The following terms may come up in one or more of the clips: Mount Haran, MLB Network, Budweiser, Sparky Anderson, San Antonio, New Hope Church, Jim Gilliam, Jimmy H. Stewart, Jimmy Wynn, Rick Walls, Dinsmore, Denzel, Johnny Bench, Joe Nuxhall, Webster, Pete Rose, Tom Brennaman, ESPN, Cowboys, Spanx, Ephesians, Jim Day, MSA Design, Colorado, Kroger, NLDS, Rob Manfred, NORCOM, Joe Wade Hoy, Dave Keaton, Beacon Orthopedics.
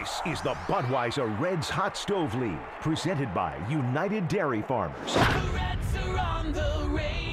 This is the Budweiser Reds Hot Stove League, presented by United Dairy Farmers. The Reds are on the radio.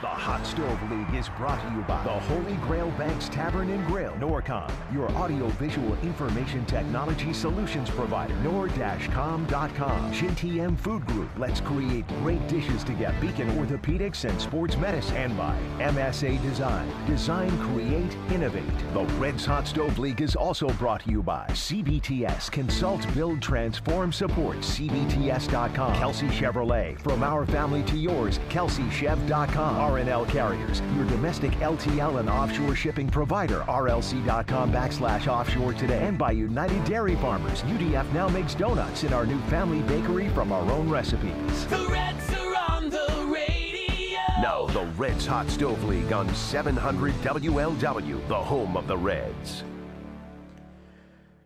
The Hot Stove League is brought to you by the Holy Grail Bank's Tavern and Grill, NORCOM, your audiovisual information technology solutions provider, nor-com.com, Shin TM Food Group, let's create great dishes together, Beacon Orthopedics and Sports Medicine, and by MSA Design, design, create, innovate. The Reds Hot Stove League is also brought to you by CBTS, consult, build, transform, support, cbts.com, Kelsey Chevrolet, from our family to yours, kelseychev.com, R&L Carriers, your domestic LTL and offshore shipping provider, rlc.com/offshore today, and by United Dairy Farmers. UDF now makes donuts in our new family bakery from our own recipes. The Reds are on the radio. Now the Reds Hot Stove League on 700 WLW, the home of the Reds.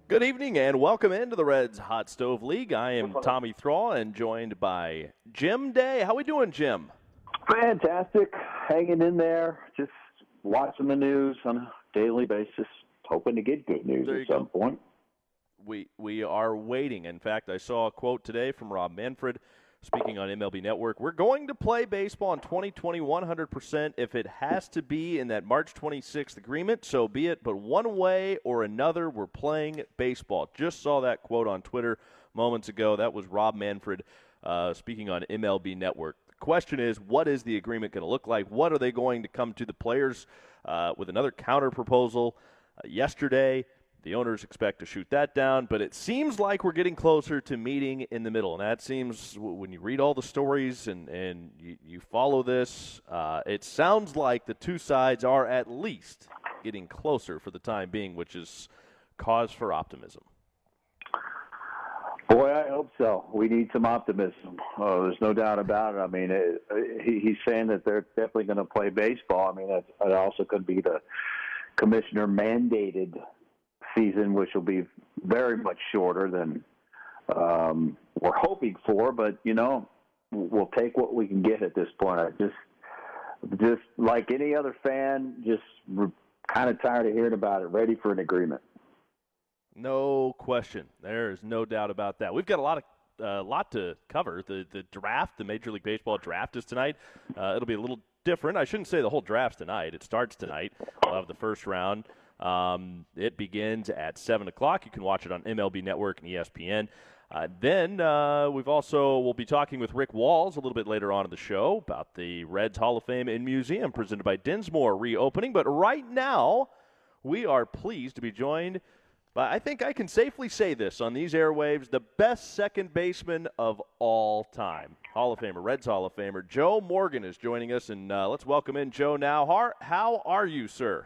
Good evening and welcome into the Reds Hot Stove League. I am Tommy Thrall and joined by Jim Day. How we doing, Jim? Fantastic. Hanging in there, just watching the news on a daily basis, hoping to get good news at some point. We are waiting. In fact, I saw a quote today from Rob Manfred speaking on MLB Network. We're going to play baseball in 2020 100% if it has to be in that March 26th agreement, so be it. But one way or another, we're playing baseball. Just saw that quote on Twitter moments ago. That was Rob Manfred speaking on MLB Network. Question is, what is the agreement going to look like? What are they going to come to the players with another counter proposal? Yesterday, the owners expect to shoot that down, but it seems like we're getting closer to meeting in the middle. And that seems, when you read all the stories and you follow this, it sounds like the two sides are at least getting closer for the time being, which is cause for optimism. Boy, I hope so. We need some optimism. Oh, there's no doubt about it. I mean, he's saying that they're definitely going to play baseball. I mean, that also could be the commissioner-mandated season, which will be very much shorter than we're hoping for. But, you know, we'll take what we can get at this point. I just like any other fan, just kind of tired of hearing about it, ready for an agreement. No question. There is no doubt about that. We've got a lot to cover. The draft, the Major League Baseball draft is tonight. It'll be a little different. I shouldn't say the whole draft's tonight. It starts tonight. We'll have the first round. It begins at 7 o'clock. You can watch it on MLB Network and ESPN. Then we'll be talking with Rick Walls a little bit later on in the show about the Reds Hall of Fame and Museum presented by Dinsmore reopening. But right now, we are pleased to be joined, I think I can safely say this on these airwaves, the best second baseman of all time. Hall of Famer, Reds Hall of Famer, Joe Morgan is joining us, and let's welcome in Joe now. How are you, sir?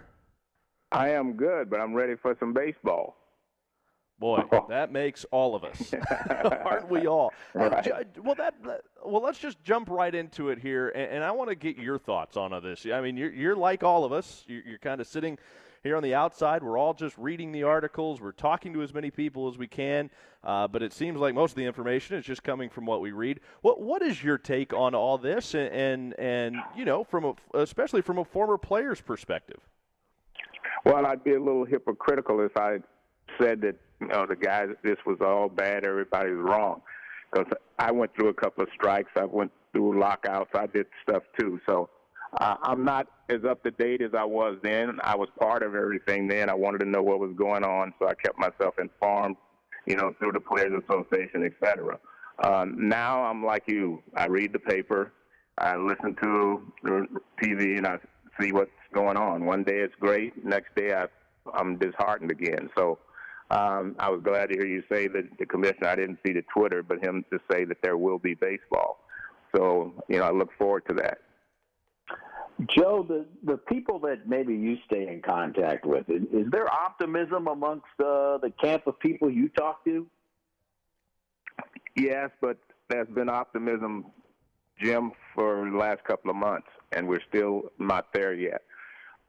I am good, but I'm ready for some baseball. Boy, that makes all of us. Aren't we all? Right. Let's just jump right into it here, and I want to get your thoughts on this. I mean, you're like all of us. You're kind of sitting here on the outside. We're all just reading the articles. We're talking to as many people as we can, but it seems like most of the information is just coming from what we read. What is your take on all this, and you know, especially from a former player's perspective? Well, I'd be a little hypocritical if I said that, you know, this was all bad, everybody's wrong, because I went through a couple of strikes. I went through lockouts. I did stuff too, so. I'm not as up to date as I was then. I was part of everything then. I wanted to know what was going on, so I kept myself informed, you know, through the Players Association, et cetera. Now I'm like you. I read the paper. I listen to the TV, and I see what's going on. One day it's great. Next day I'm disheartened again. So I was glad to hear you say that the commissioner, I didn't see the Twitter, but him to say that there will be baseball. So, you know, I look forward to that. Joe, the people that maybe you stay in contact with, is there optimism amongst the camp of people you talk to? Yes, but there's been optimism, Jim, for the last couple of months, and we're still not there yet.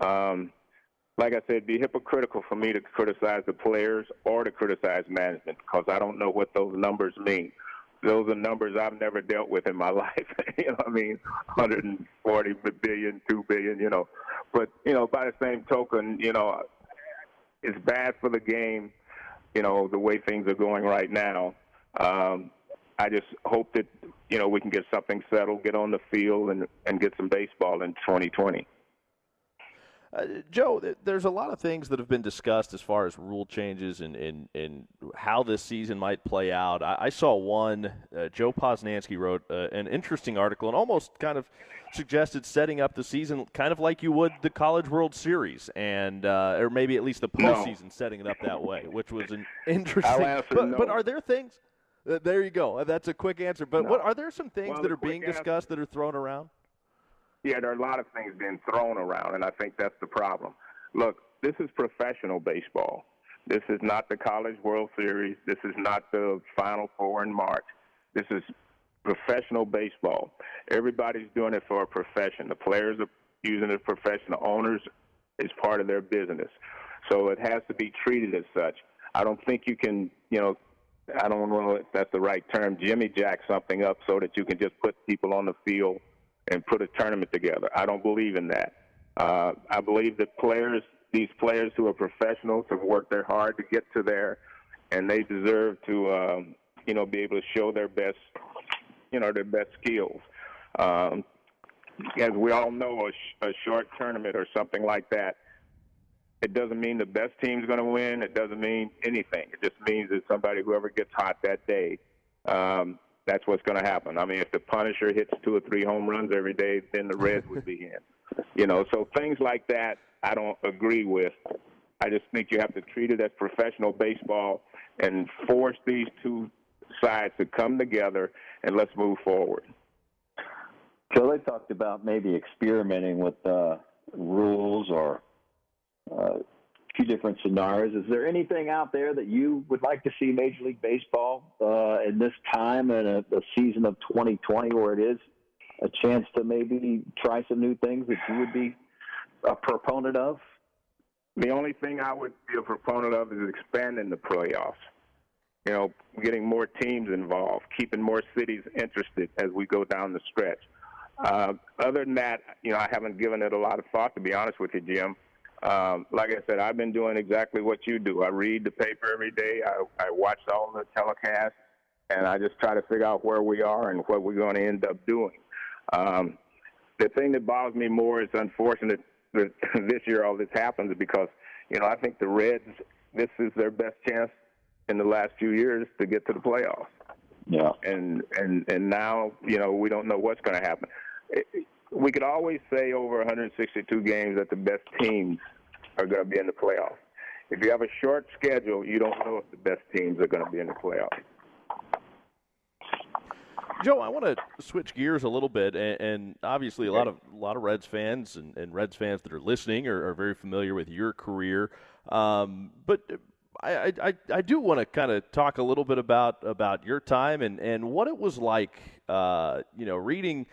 Like I said, it'd be hypocritical for me to criticize the players or to criticize management, because I don't know what those numbers mean. Those are numbers I've never dealt with in my life. You know what I mean? 140 billion, 2 billion, you know. But, you know, by the same token, you know, it's bad for the game. you know, the way things are going right now. I just hope that, you know, we can get something settled, get on the field, and get some baseball in 2020. Joe, there's a lot of things that have been discussed as far as rule changes and how this season might play out. I saw one, Joe Posnanski wrote an interesting article and almost kind of suggested setting up the season kind of like you would the College World Series, and or maybe at least the postseason, setting it up that way, which was an interesting. But are there things? There you go. That's a quick answer. But what are there some things that are being discussed that are thrown around? Yeah, there are a lot of things being thrown around, and I think that's the problem. Look, this is professional baseball. This is not the College World Series. This is not the Final Four in March. This is professional baseball. Everybody's doing it for a profession. The players are using it as a profession. The owners is part of their business. So it has to be treated as such. I don't think you can, you know, I don't know if that's the right term, Jimmy Jack something up so that you can just put people on the field and put a tournament together. I don't believe in that. I believe that these players who are professionals have worked their hard to get to there, and they deserve to, you know, be able to show their best, you know, their best skills. As we all know, a short tournament or something like that, it doesn't mean the best team's going to win. It doesn't mean anything. It just means that somebody, whoever gets hot that day, that's what's going to happen. I mean, if the Punisher hits 2 or 3 home runs every day, then the Reds would be in. You know, so things like that I don't agree with. I just think you have to treat it as professional baseball and force these two sides to come together, and let's move forward. So they talked about maybe experimenting with rules or a few different scenarios. Is there anything out there that you would like to see Major League Baseball in this time and a season of 2020, where it is a chance to maybe try some new things that you would be a proponent of? The only thing I would be a proponent of is expanding the playoffs, you know, getting more teams involved, keeping more cities interested as we go down the stretch. Other than that, you know, I haven't given it a lot of thought, to be honest with you, Jim. Like I said, I've been doing exactly what you do. I read the paper every day. I watch all the telecasts, and I just try to figure out where we are and what we're going to end up doing. The thing that bothers me more is unfortunate that this year all this happens because, you know, I think the Reds, this is their best chance in the last few years to get to the playoffs. Yeah. And now, you know, we don't know what's going to happen. We could always say over 162 games that the best teams are going to be in the playoffs. If you have a short schedule, you don't know if the best teams are going to be in the playoffs. Joe, I want to switch gears a little bit, and obviously a lot of Reds fans and Reds fans that are listening are very familiar with your career, but I do want to kind of talk a little bit about your time and what it was like, you know, reading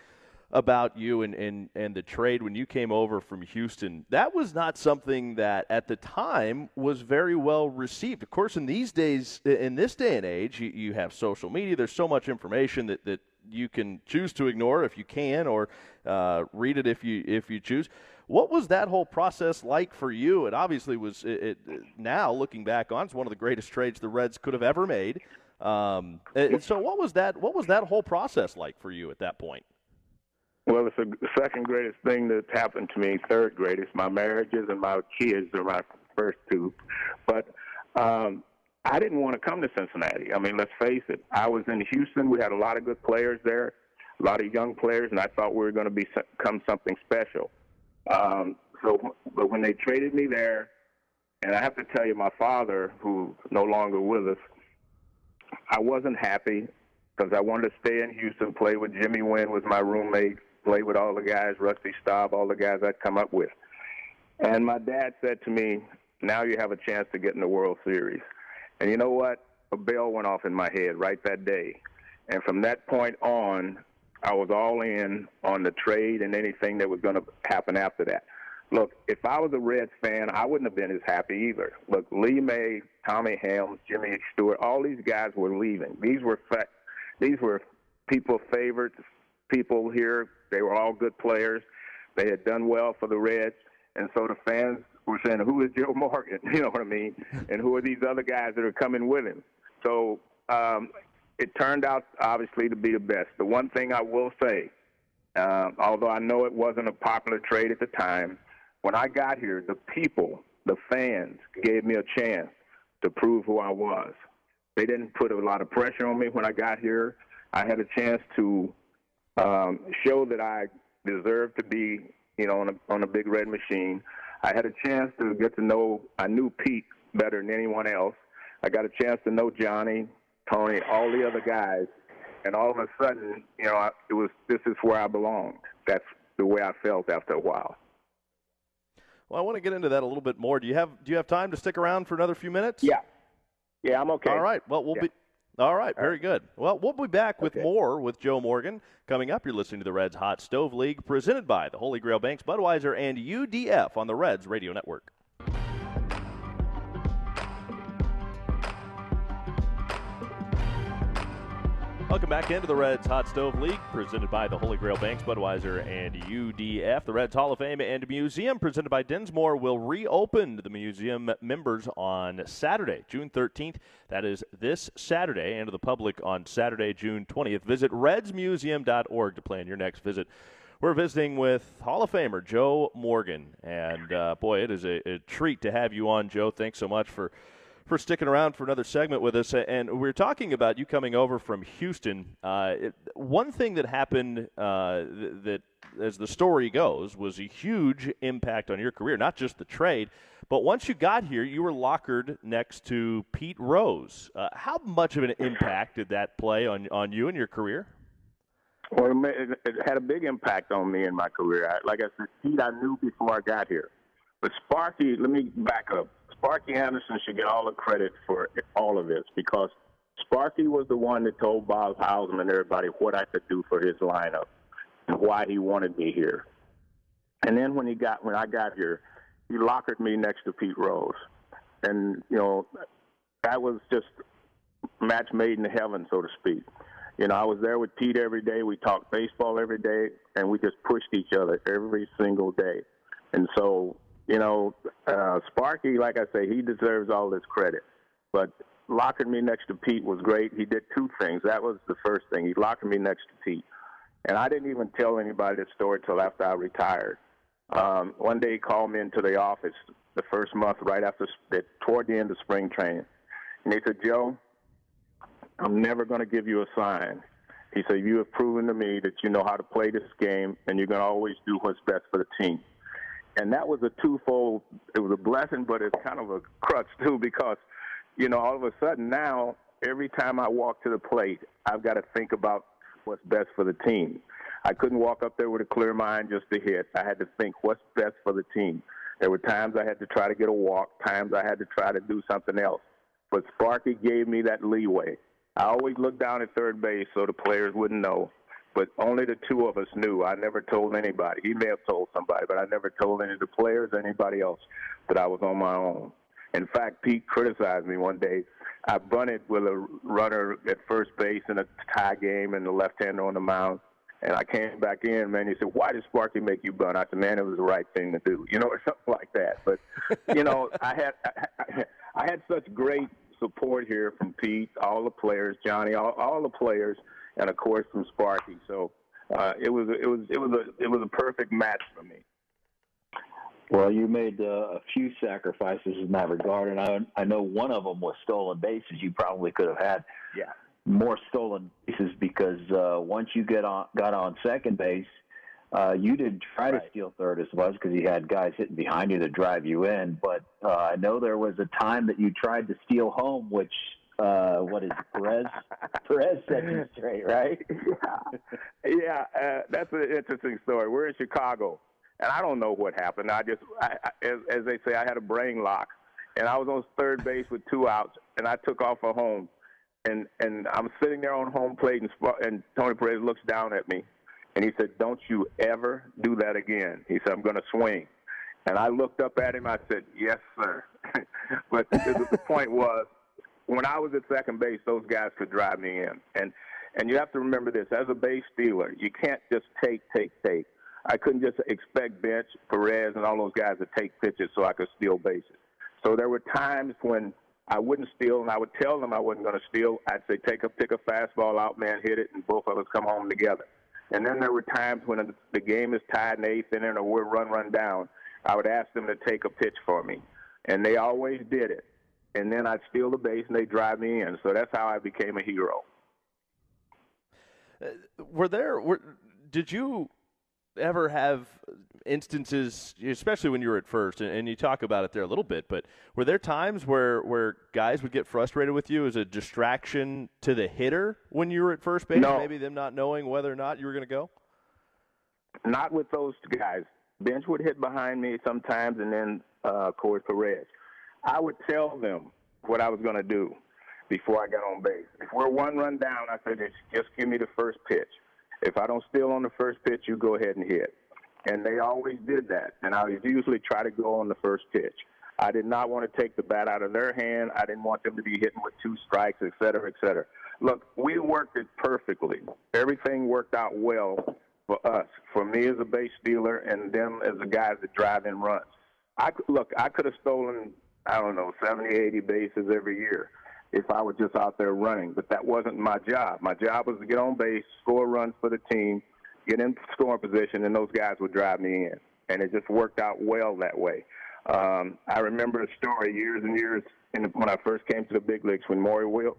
about you and the trade when you came over from Houston. That was not something that at the time was very well received. Of course, in this day and age, you have social media. There's so much information that you can choose to ignore if you can, or read it if you choose. What was that whole process like for you? It obviously was, now looking back on, it's one of the greatest trades the Reds could have ever made. And so what was that whole process like for you at that point? Well, it's the second greatest thing that's happened to me, third greatest. My marriages and my kids are my first two. But I didn't want to come to Cincinnati. I mean, let's face it. I was in Houston. We had a lot of good players there, a lot of young players, and I thought we were going to become something special. But when they traded me there, and I have to tell you, my father, who no longer with us, I wasn't happy because I wanted to stay in Houston, play with Jimmy Wynn, was my roommate, play with all the guys, Rusty Staub, all the guys I'd come up with. And my dad said to me, now you have a chance to get in the World Series. And you know what? A bell went off in my head right that day. And from that point on, I was all in on the trade and anything that was going to happen after that. Look, if I was a Reds fan, I wouldn't have been as happy either. Look, Lee May, Tommy Helms, Jimmy H. Stewart, all these guys were leaving. These were people favored, people here. They were all good players. They had done well for the Reds. And so the fans who were saying, who is Joe Morgan? You know what I mean? And who are these other guys that are coming with him? So it turned out, obviously, to be the best. The one thing I will say, although I know it wasn't a popular trade at the time, when I got here, the people, the fans, gave me a chance to prove who I was. They didn't put a lot of pressure on me when I got here. I had a chance to show that I deserved to be, you know, on a big red machine. I had a chance to get to know, I knew Pete better than anyone else. I got a chance to know Johnny, Tony, all the other guys. And all of a sudden, you know, this is where I belonged. That's the way I felt after a while. Well, I want to get into that a little bit more. Do you have time to stick around for another few minutes? Yeah, I'm okay. All right. Well, we'll be all right. Very good. Well, we'll be back with more with Joe Morgan coming up. You're listening to the Reds Hot Stove League, presented by the Holy Grail Banks, Budweiser, and UDF on the Reds Radio Network. Welcome back into the Reds Hot Stove League, presented by the Holy Grail Banks, Budweiser, and UDF. The Reds Hall of Fame and Museum, presented by Dinsmore, will reopen to the museum members on Saturday, June 13th. That is this Saturday, and to the public on Saturday, June 20th. Visit redsmuseum.org to plan your next visit. We're visiting with Hall of Famer Joe Morgan, and boy, it is a treat to have you on, Joe. Thanks so much for sticking around for another segment with us. And we're talking about you coming over from Houston. One thing that happened that, as the story goes, was a huge impact on your career, not just the trade, but once you got here, you were lockered next to Pete Rose. How much of an impact did that play on you and your career? Well, it had a big impact on me and my career. Like I said, Pete I knew before I got here. But Sparky, let me back up. Sparky Anderson should get all the credit for all of this, because Sparky was the one that told Bob Howsam and everybody what I could do for his lineup and why he wanted me here. And then when I got here, he lockered me next to Pete Rose. And, you know, that was just match made in heaven, so to speak. You know, I was there with Pete every day. We talked baseball every day, and we just pushed each other every single day. And so, you know, Sparky, like I say, he deserves all this credit. But locking me next to Pete was great. He did two things. That was the first thing. He locked me next to Pete. And I didn't even tell anybody this story till after I retired. One day he called me into the office the first month right after, toward the end of spring training. And he said, Joe, I'm never going to give you a sign. He said, you have proven to me that you know how to play this game, and you're going to always do what's best for the team. And that was a twofold. It was a blessing, but it's kind of a crutch, too, because, you know, all of a sudden now, every time I walk to the plate, I've got to think about what's best for the team. I couldn't walk up there with a clear mind just to hit. I had to think what's best for the team. There were times I had to try to get a walk, times I had to try to do something else. But Sparky gave me that leeway. I always looked down at third base so the players wouldn't know. But only the two of us knew. I never told anybody. He may have told somebody, but I never told any of the players, anybody else, that I was on my own. In fact, Pete criticized me one day. I bunted with a runner at first base in a tie game and the left-hander on the mound, and I came back in, man. He said, why did Sparky make you bunt? I said, man, it was the right thing to do, you know, or something like that. But, you know, I had such great support here from Pete, all the players, Johnny, all the players, and of course from Sparky. So it was a perfect match for me. Well, you made a few sacrifices in that regard, and I know one of them was stolen bases. You probably could have had more stolen bases because once you got on second base, you didn't try to steal third as much because you had guys hitting behind you to drive you in. But I know there was a time that you tried to steal home, which Perez set you straight, right? That's an interesting story. We're in Chicago, and I don't know what happened. As they say, I had a brain lock, and I was on third base with two outs, and I took off for home, and I'm sitting there on home plate, and Tony Perez looks down at me, and he said, "Don't you ever do that again." He said, "I'm going to swing." And I looked up at him. I said, "Yes, sir." But the point was, when I was at second base, those guys could drive me in. And you have to remember this. As a base stealer, you can't just take. I couldn't just expect Bench, Perez, and all those guys to take pitches so I could steal bases. So there were times when I wouldn't steal, and I would tell them I wasn't going to steal. I'd say, pick a fastball out, man, hit it, and both of us come home together. And then there were times when the game is tied in the eighth inning or we're run down, I would ask them to take a pitch for me. And they always did it. And then I'd steal the base, and they'd drive me in. So that's how I became a hero. Did you ever have instances, especially when you were at first, and you talk about it there a little bit, but were there times where guys would get frustrated with you as a distraction to the hitter when you were at first base? No. Maybe them not knowing whether or not you were going to go? Not with those guys. Bench would hit behind me sometimes, and then, of course, Perez. I would tell them what I was going to do before I got on base. If we're one run down, I said, just give me the first pitch. If I don't steal on the first pitch, you go ahead and hit. And they always did that. And I would usually try to go on the first pitch. I did not want to take the bat out of their hand. I didn't want them to be hitting with two strikes, et cetera, et cetera. Look, we worked it perfectly. Everything worked out well for us, for me as a base stealer and them as the guys that drive in runs. I could have stolen, 70, 80 bases every year if I were just out there running. But that wasn't my job. My job was to get on base, score runs for the team, get in scoring position, and those guys would drive me in. And it just worked out well that way. I remember a story years and years when I first came to the big leagues when Maury Wills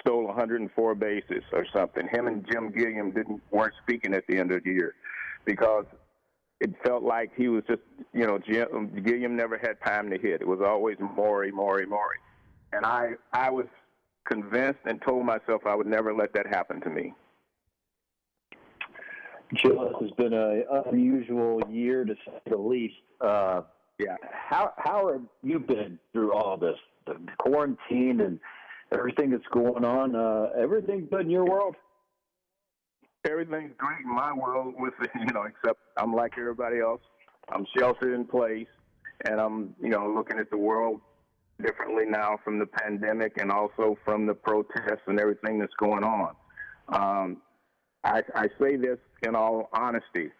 stole 104 bases or something. Him and Jim Gilliam weren't speaking at the end of the year because it felt like he was just, Gilliam never had time to hit. It was always Maury. And I was convinced and told myself I would never let that happen to me. Joe, this has been an unusual year, to say the least. Yeah. How have you been through all this, the quarantine and everything that's going on? Everything good in your world? Everything's great in my world, with except I'm like everybody else. I'm sheltered in place, and I'm looking at the world differently now from the pandemic and also from the protests and everything that's going on. I say this in all honesty.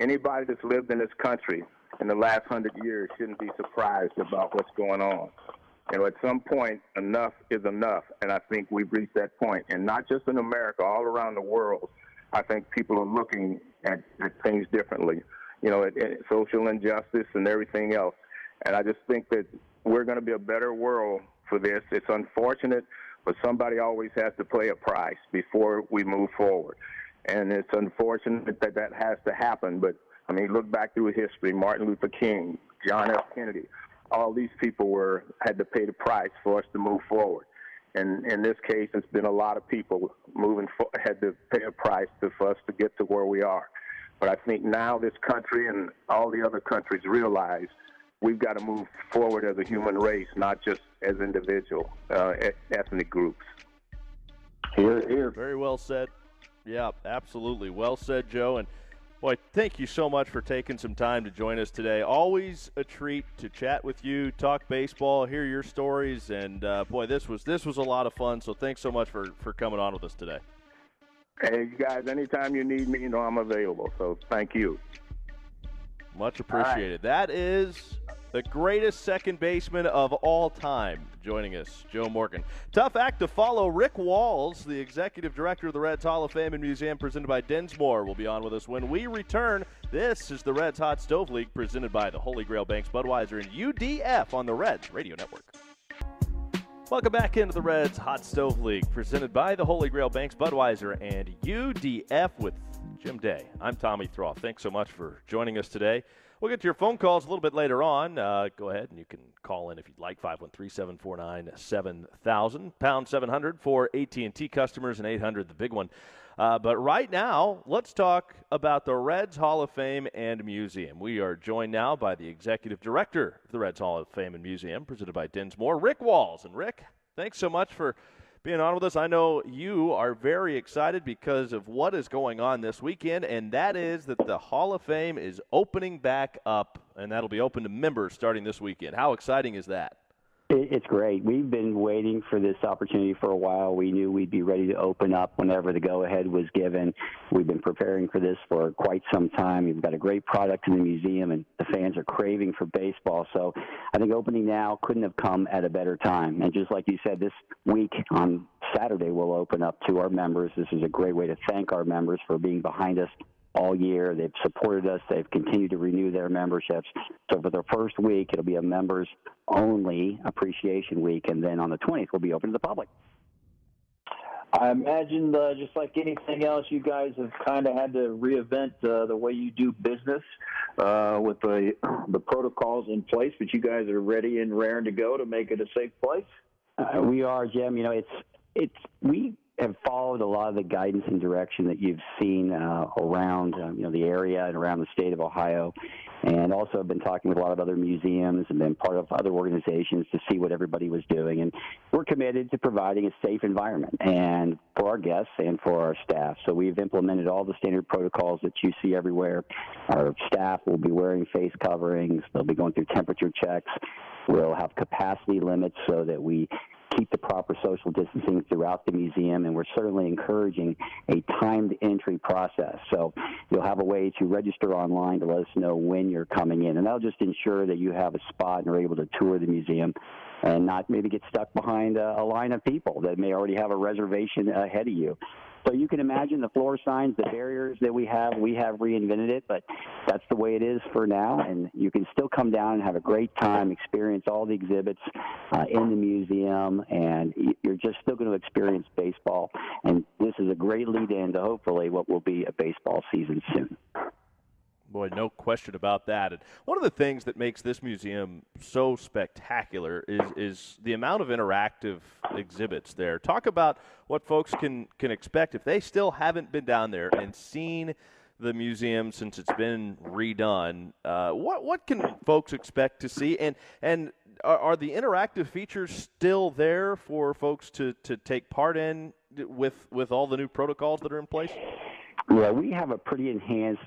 Anybody that's lived in this country in the last 100 years shouldn't be surprised about what's going on. At some point, enough is enough, and I think we've reached that point. And not just in America, all around the world, I think people are looking at things differently, at social injustice and everything else. And I just think that we're going to be a better world for this. It's unfortunate, but somebody always has to pay a price before we move forward. And it's unfortunate that has to happen. But, look back through history, Martin Luther King, John F. Kennedy, all these people had to pay the price for us to move forward. And in this case, it's been a lot of people had to pay a price for us to get to where we are. But I think now this country and all the other countries realize we've got to move forward as a human race, not just as individual ethnic groups. Here. Very well said. Yeah, absolutely. Well said, Joe. And, boy, thank you so much for taking some time to join us today. Always a treat to chat with you, talk baseball, hear your stories. And, boy, this was a lot of fun. So thanks so much for coming on with us today. Hey, you guys, anytime you need me, I'm available. So thank you. Much appreciated. Right. That is the greatest second baseman of all time joining us, Joe Morgan. Tough act to follow. Rick Walls, the executive director of the Reds Hall of Fame and Museum, presented by Dinsmore, will be on with us when we return. This is the Reds Hot Stove League, presented by the Holy Grail Banks, Budweiser, and UDF on the Reds Radio Network. Welcome back into the Reds Hot Stove League, presented by the Holy Grail Banks, Budweiser, and UDF with Jim Day. I'm Tommy Throff. Thanks so much for joining us today. We'll get to your phone calls a little bit later on. Go ahead and you can call in if you'd like, 513-749-7000, pound 700 for AT&T customers and 800, the big one. But right now, let's talk about the Reds Hall of Fame and Museum. We are joined now by the executive director of the Reds Hall of Fame and Museum, presented by Dinsmore, Rick Walls. And Rick, thanks so much for being on with us. I know you are very excited because of what is going on this weekend, and that is that the Hall of Fame is opening back up, and that'll be open to members starting this weekend. How exciting is that? It's great. We've been waiting for this opportunity for a while. We knew we'd be ready to open up whenever the go-ahead was given. We've been preparing for this for quite some time. We've got a great product in the museum, and the fans are craving for baseball. So I think opening now couldn't have come at a better time. And just like you said, this week on Saturday we'll open up to our members. This is a great way to thank our members for being behind us all year. They've supported us. They've continued to renew their memberships. So for the first week, it'll be a members-only appreciation week, and then on the 20th, we'll be open to the public. I imagine just like anything else, you guys have kind of had to reinvent the way you do business with the protocols in place, but you guys are ready and raring to go to make it a safe place? We are, Jim. You know, we have followed a lot of the guidance and direction that you've seen around the area and around the state of Ohio, and also have been talking with a lot of other museums and been part of other organizations to see what everybody was doing. And we're committed to providing a safe environment and for our guests and for our staff. So we've implemented all the standard protocols that you see everywhere. Our staff will be wearing face coverings. They'll be going through temperature checks. We'll have capacity limits so that we keep the proper social distancing throughout the museum, and we're certainly encouraging a timed entry process. So you'll have a way to register online to let us know when you're coming in, and that'll just ensure that you have a spot and are able to tour the museum and not maybe get stuck behind a line of people that may already have a reservation ahead of you. So you can imagine the floor signs, the barriers that we have reinvented it, but that's the way it is for now. And you can still come down and have a great time, experience all the exhibits in the museum, and you're just still going to experience baseball. And this is a great lead-in to hopefully what will be a baseball season soon. Boy, no question about that. And one of the things that makes this museum so spectacular is the amount of interactive exhibits there. Talk about what folks can expect if they still haven't been down there and seen the museum since it's been redone. What can folks expect to see? And are the interactive features still there for folks to take part in with all the new protocols that are in place? Yeah, we have a pretty enhanced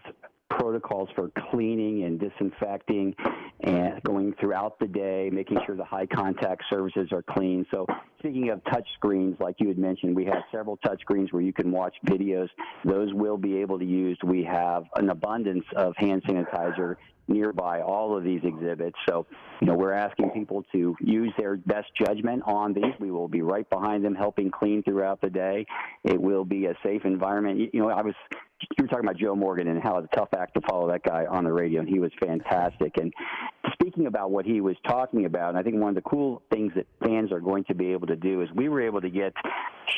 protocols for cleaning and disinfecting and going throughout the day, making sure the high contact surfaces are clean. So speaking of touch screens, like you had mentioned, we have several touch screens where you can watch videos. Those will be able to use. We have an abundance of hand sanitizer nearby all of these exhibits. So, we're asking people to use their best judgment on these. We will be right behind them helping clean throughout the day. It will be a safe environment. You were talking about Joe Morgan and how it's a tough act to follow that guy on the radio, and he was fantastic. And speaking about what he was talking about, and I think one of the cool things that fans are going to be able to do is we were able to get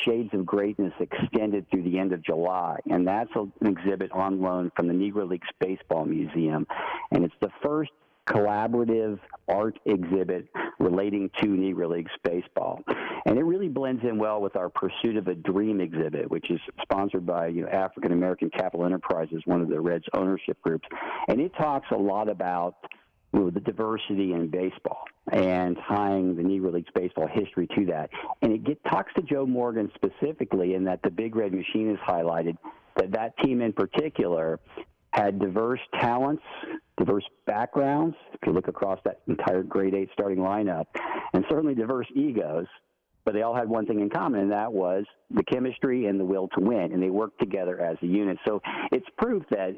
Shades of Greatness extended through the end of July, and that's an exhibit on loan from the Negro Leagues Baseball Museum, and it's the first collaborative art exhibit relating to Negro Leagues baseball. And it really blends in well with our Pursuit of a Dream exhibit, which is sponsored by African American Capital Enterprises, one of the Reds' ownership groups. And it talks a lot about the diversity in baseball and tying the Negro Leagues baseball history to that. And it talks to Joe Morgan specifically in that the Big Red Machine is highlighted, that team in particular had diverse talents, diverse backgrounds, if you look across that entire grade 8 starting lineup, and certainly diverse egos, but they all had one thing in common, and that was the chemistry and the will to win, and they worked together as a unit. So it's proof that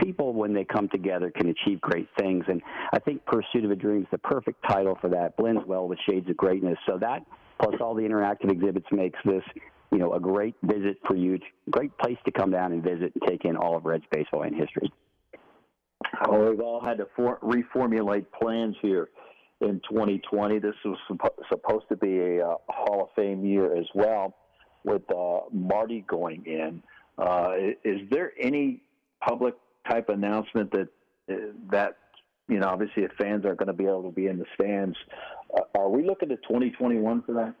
people, when they come together, can achieve great things, and I think Pursuit of a Dream is the perfect title for that. Blends well with Shades of Greatness. So that, plus all the interactive exhibits, makes this a great visit for you, great place to come down and visit and take in all of Reds baseball and history. Well, we've all had to reformulate plans here in 2020. This was supposed to be a Hall of Fame year as well, with Marty going in. Is there any public type announcement that obviously if fans aren't going to be able to be in the stands, are we looking to 2021 for that?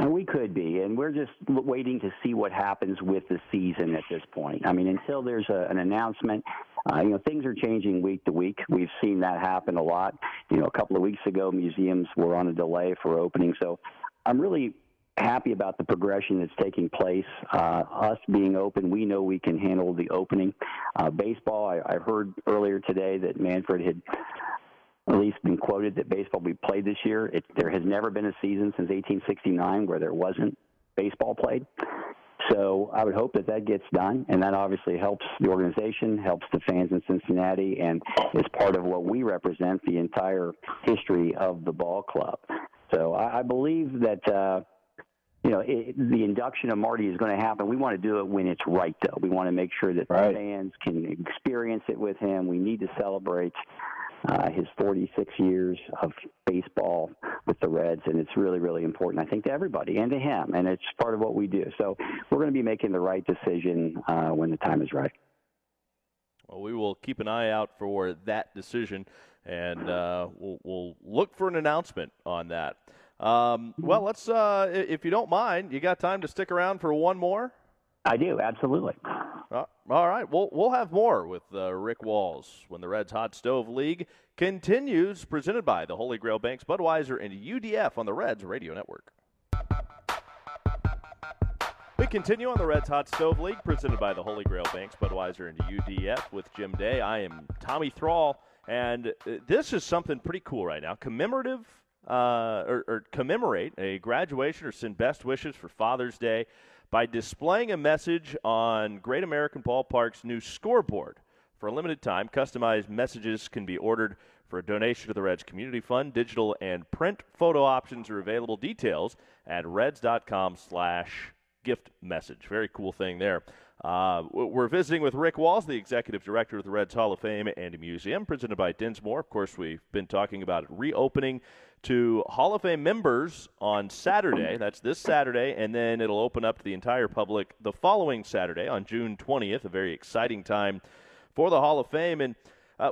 And we could be, and we're just waiting to see what happens with the season at this point. I mean, until there's an announcement, things are changing week to week. We've seen that happen a lot. A couple of weeks ago, museums were on a delay for opening. So I'm really happy about the progression that's taking place. Us being open, we know we can handle the opening. Baseball, I heard earlier today that Manfred had Leaf's been quoted that baseball will be played this year. There has never been a season since 1869 where there wasn't baseball played. So I would hope that that gets done, and that obviously helps the organization, helps the fans in Cincinnati, and is part of what we represent, the entire history of the ball club. So I believe that the induction of Marty is going to happen. We want to do it when it's right, though. We want to make sure that the fans can experience it with him. We need to celebrate his 46 years of baseball with the Reds, and it's really, really important, I think, to everybody and to him, and it's part of what we do. So we're going to be making the right decision when the time is right. Well, we will keep an eye out for that decision, and we'll look for an announcement on that. Well, let's if you don't mind, you got time to stick around for one more? I do, absolutely. All right, we'll have more with Rick Walls when the Reds Hot Stove League continues, presented by the Holy Grail Banks, Budweiser, and UDF on the Reds Radio Network. We continue on the Reds Hot Stove League, presented by the Holy Grail Banks, Budweiser, and UDF with Jim Day. I am Tommy Thrall, and this is something pretty cool right now. Commemorate a graduation or send best wishes for Father's Day by displaying a message on Great American Ballpark's new scoreboard. For a limited time, customized messages can be ordered for a donation to the Reds Community Fund. Digital and print photo options are available. Details at reds.com/gift message. Very cool thing there. We're visiting with Rick Walls, the Executive Director of the Reds Hall of Fame and Museum, presented by Dinsmore. Of course, we've been talking about reopening to Hall of Fame members on Saturday. That's this Saturday, and then it'll open up to the entire public the following Saturday on June 20th, a very exciting time for the Hall of Fame. And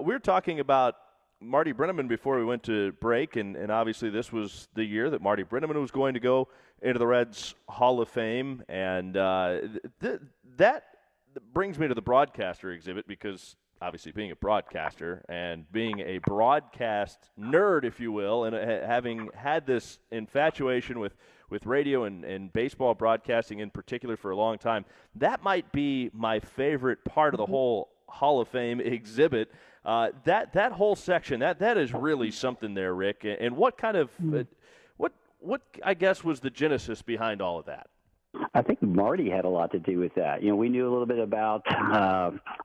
we're talking about Marty Brennaman before we went to break, and obviously this was the year that Marty Brennaman was going to go into the Reds Hall of Fame, and that brings me to the broadcaster exhibit, because obviously being a broadcaster and being a broadcast nerd, if you will, and having had this infatuation with radio and baseball broadcasting in particular for a long time, that might be my favorite part of the whole Hall of Fame exhibit. That whole section, that is really something there, Rick. And what kind of what I guess was the genesis behind all of that? I think Marty had a lot to do with that. You know, we knew a little bit about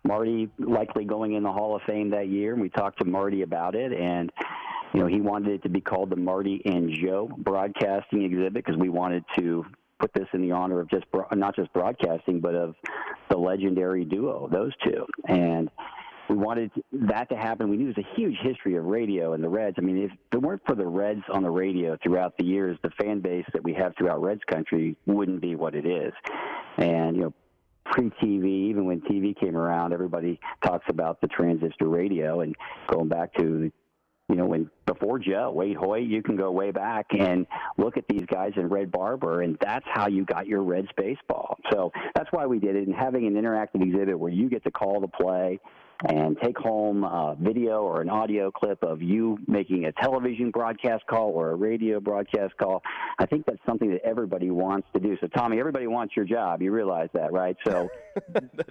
Marty likely going in the Hall of Fame that year, and we talked to Marty about it, and you know, he wanted it to be called the Marty and Joe Broadcasting Exhibit, because we wanted to put this in the honor of just not just broadcasting, but of the legendary duo, those two. And we wanted that to happen. We knew there's a huge history of radio and the Reds. I mean, if it weren't for the Reds on the radio throughout the years, the fan base that we have throughout Reds country wouldn't be what it is. And, you know, pre-TV, even when TV came around, everybody talks about the transistor radio, and going back to, you know, when before Joe, Wade Hoy, you can go way back and look at these guys in Red Barber, and that's how you got your Reds baseball. So that's why we did it. And having an interactive exhibit where you get to call the play and take home a video or an audio clip of you making a television broadcast call or a radio broadcast call, I think that's something that everybody wants to do. So, Tommy, everybody wants your job. You realize that, right? So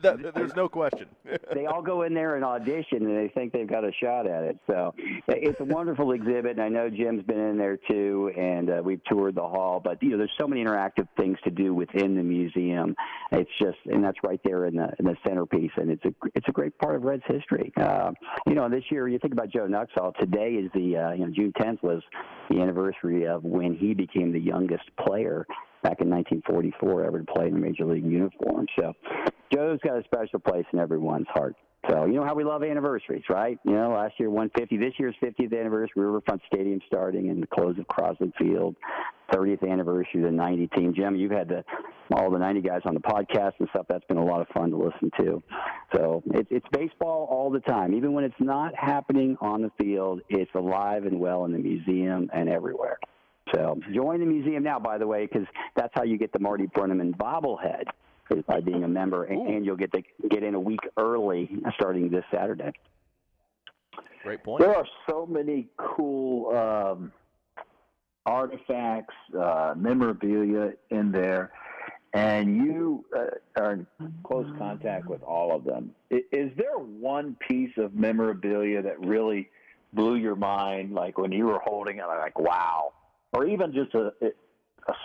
there's no question. They all go in there and audition, and they think they've got a shot at it. So it's a wonderful exhibit, and I know Jim's been in there too, and we've toured the hall. But, you know, there's so many interactive things to do within the museum. It's just – and that's right there in the centerpiece, and it's a great part of Red's history. You know, this year, you think about Joe Nuxhall. Today is the, June 10th was the anniversary of when he became the youngest player back in 1944 ever to play in a major league uniform. So Joe's got a special place in everyone's heart. So you know how we love anniversaries, right? You know, last year 150, this year's 50th anniversary, Riverfront Stadium starting and the close of Crosley Field, 30th anniversary of the 90 team. Jim, you've had all the 90 guys on the podcast and stuff. That's been a lot of fun to listen to. So it's baseball all the time. Even when it's not happening on the field, it's alive and well in the museum and everywhere. So join the museum now, by the way, because that's how you get the Marty Brennaman bobblehead, is by being a member, and you'll get to get in a week early starting this Saturday. Great point. There are so many cool artifacts, memorabilia in there, and you are in close contact with all of them. Is there one piece of memorabilia that really blew your mind, like when you were holding it, like, wow? Or even just a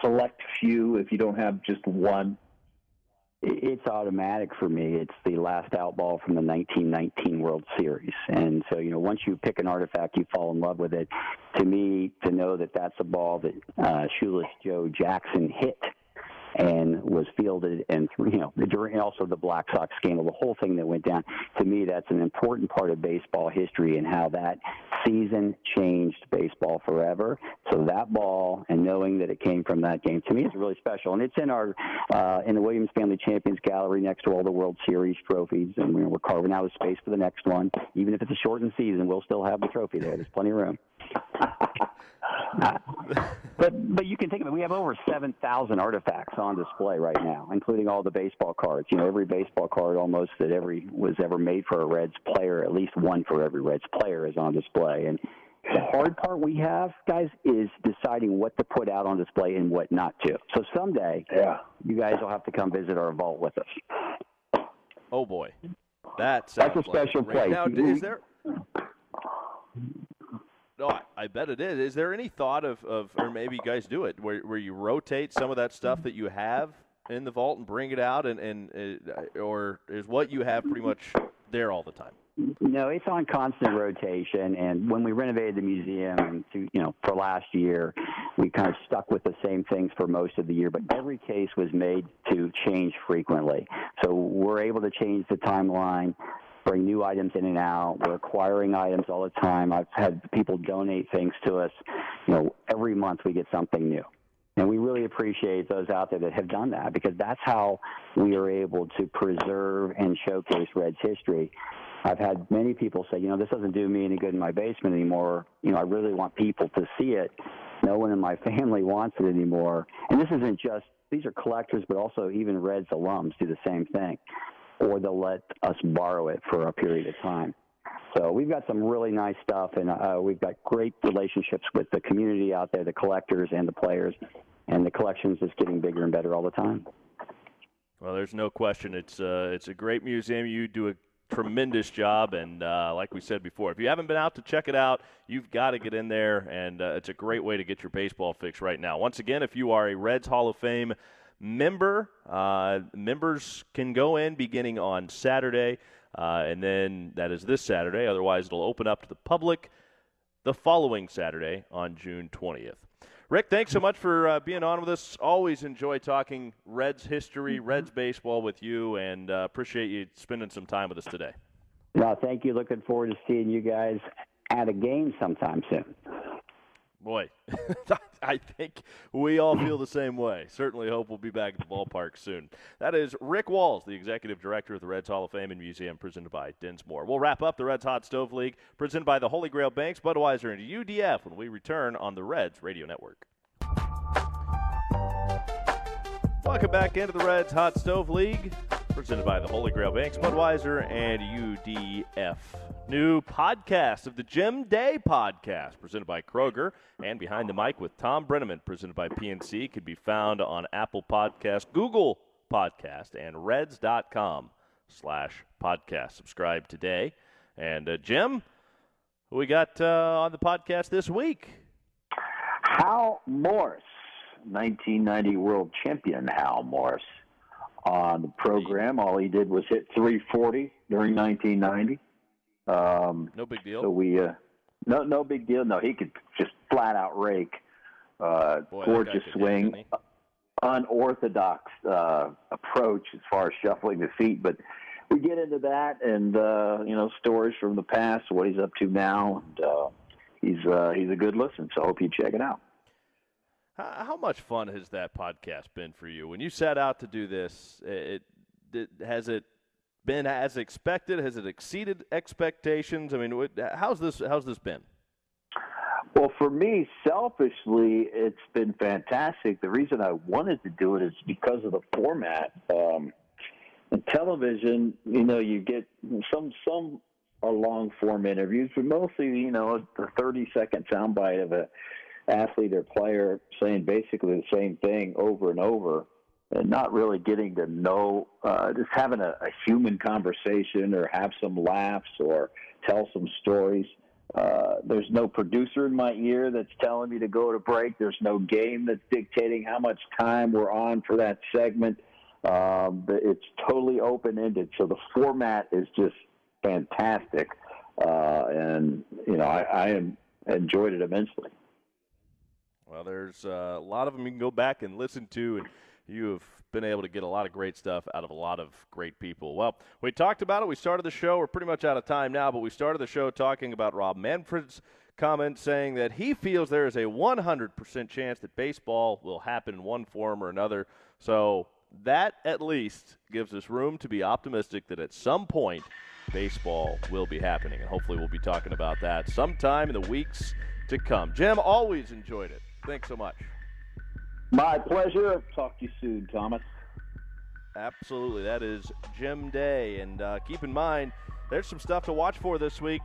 select few, if you don't have just one? It's automatic for me. It's the last out ball from the 1919 World Series. And so, you know, once you pick an artifact, you fall in love with it. To me, to know that that's a ball that Shoeless Joe Jackson hit and was fielded, and, you know, during also the Black Sox scandal, the whole thing that went down, to me, that's an important part of baseball history and how that season changed baseball forever. So that ball, and knowing that it came from that game, to me, is really special. And it's in our in the Williams Family Champions Gallery next to all the World Series trophies, and we're carving out a space for the next one. Even if it's a shortened season, we'll still have the trophy there. There's plenty of room. But you can think of it. We have over 7,000 artifacts on display right now, including all the baseball cards. You know, every baseball card almost that every was ever made for a Reds player, at least one for every Reds player, is on display. And the hard part we have, guys, is deciding what to put out on display and what not to. So someday, you guys will have to come visit our vault with us. Oh boy, that's a special place. Now, is there? No, I bet it is. Is there any thought of or maybe you guys do it, where you rotate some of that stuff that you have in the vault and bring it out, and or is what you have pretty much there all the time? No, it's on constant rotation. And when we renovated the museum, for last year, we kind of stuck with the same things for most of the year. But every case was made to change frequently, so we're able to change the timeline, bring new items in and out. We're acquiring items all the time. I've had people donate things to us. You know, every month we get something new. And we really appreciate those out there that have done that, because that's how we are able to preserve and showcase Reds history. I've had many people say, this doesn't do me any good in my basement anymore. I really want people to see it. No one in my family wants it anymore. And this isn't just, these are collectors, but also even Reds alums do the same thing, or they'll let us borrow it for a period of time. So we've got some really nice stuff, and we've got great relationships with the community out there, the collectors and the players, and the collection's just getting bigger and better all the time. Well, there's no question. It's a great museum. You do a tremendous job, and like we said before, if you haven't been out to check it out, you've got to get in there, and it's a great way to get your baseball fix right now. Once again, if you are a Reds Hall of Fame member, members can go in beginning on Saturday, and then that is this Saturday. Otherwise, it'll open up to the public the following Saturday on June 20th. Rick, thanks so much for being on with us. Always enjoy talking Reds history, Reds baseball with you, and appreciate you spending some time with us today. No, thank you. Looking forward to seeing you guys at a game sometime soon. Boy, I think we all feel the same way. Certainly hope we'll be back at the ballpark soon. That is Rick Walls, the Executive Director of the Reds Hall of Fame and Museum, presented by Dinsmore. We'll wrap up the Reds Hot Stove League, presented by the Holy Grail Banks, Budweiser, and UDF when we return on the Reds Radio Network. Welcome back into the Reds Hot Stove League, presented by the Holy Grail Banks, Budweiser, and UDF. New podcast of the Jim Day Podcast, presented by Kroger, and Behind the Mic with Tom Brennaman, presented by PNC, can be found on Apple Podcast, Google Podcast, and reds.com/podcast. Subscribe today. And Jim, who we got on the podcast this week? Hal Morse, 1990 world champion Hal Morse. On the program, all he did was hit .340 during 1990. No big deal. So we, no big deal. No, he could just flat out rake. Gorgeous swing, unorthodox approach as far as shuffling the feet. But we get into that and stories from the past, what he's up to now, and he's a good listen. So I hope you check it out. How much fun has that podcast been for you? When you set out to do this, has it been as expected? Has it exceeded expectations? I mean, how's this been? Well, for me, selfishly, it's been fantastic. The reason I wanted to do it is because of the format. In television, you get some are long form interviews, but mostly, the 30-second soundbite of a athlete or player saying basically the same thing over and over, and not really getting to know, just having a human conversation or have some laughs or tell some stories. There's no producer in my ear that's telling me to go to break. There's no game that's dictating how much time we're on for that segment. It's totally open-ended, so the format is just fantastic. I enjoyed it immensely. Well, there's a lot of them you can go back and listen to, and you have been able to get a lot of great stuff out of a lot of great people. Well, we talked about it. We started the show. We're pretty much out of time now, but we started the show talking about Rob Manfred's comment saying that he feels there is a 100% chance that baseball will happen in one form or another. So that at least gives us room to be optimistic that at some point baseball will be happening, and hopefully we'll be talking about that sometime in the weeks to come. Jim, always enjoyed it. Thanks so much. My pleasure. Talk to you soon, Thomas. Absolutely. That is Jim Day. And keep in mind, there's some stuff to watch for this week.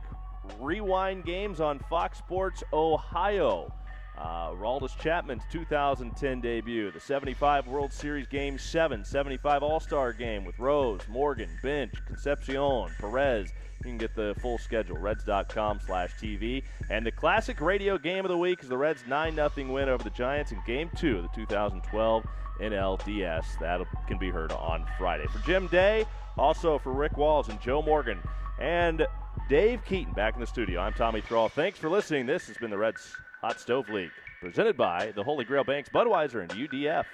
Rewind games on Fox Sports Ohio. Aroldis Chapman's 2010 debut. The 75 World Series Game 7. 75 All-Star Game with Rose, Morgan, Bench, Concepcion, Perez. You can get the full schedule, reds.com/TV. And the classic radio game of the week is the Reds' 9-0 win over the Giants in Game 2 of the 2012 NLDS. That can be heard on Friday. For Jim Day, also for Rick Walls and Joe Morgan and Dave Keaton back in the studio, I'm Tommy Thrall. Thanks for listening. This has been the Reds Hot Stove League, presented by the Holy Grail Banks, Budweiser, and UDF.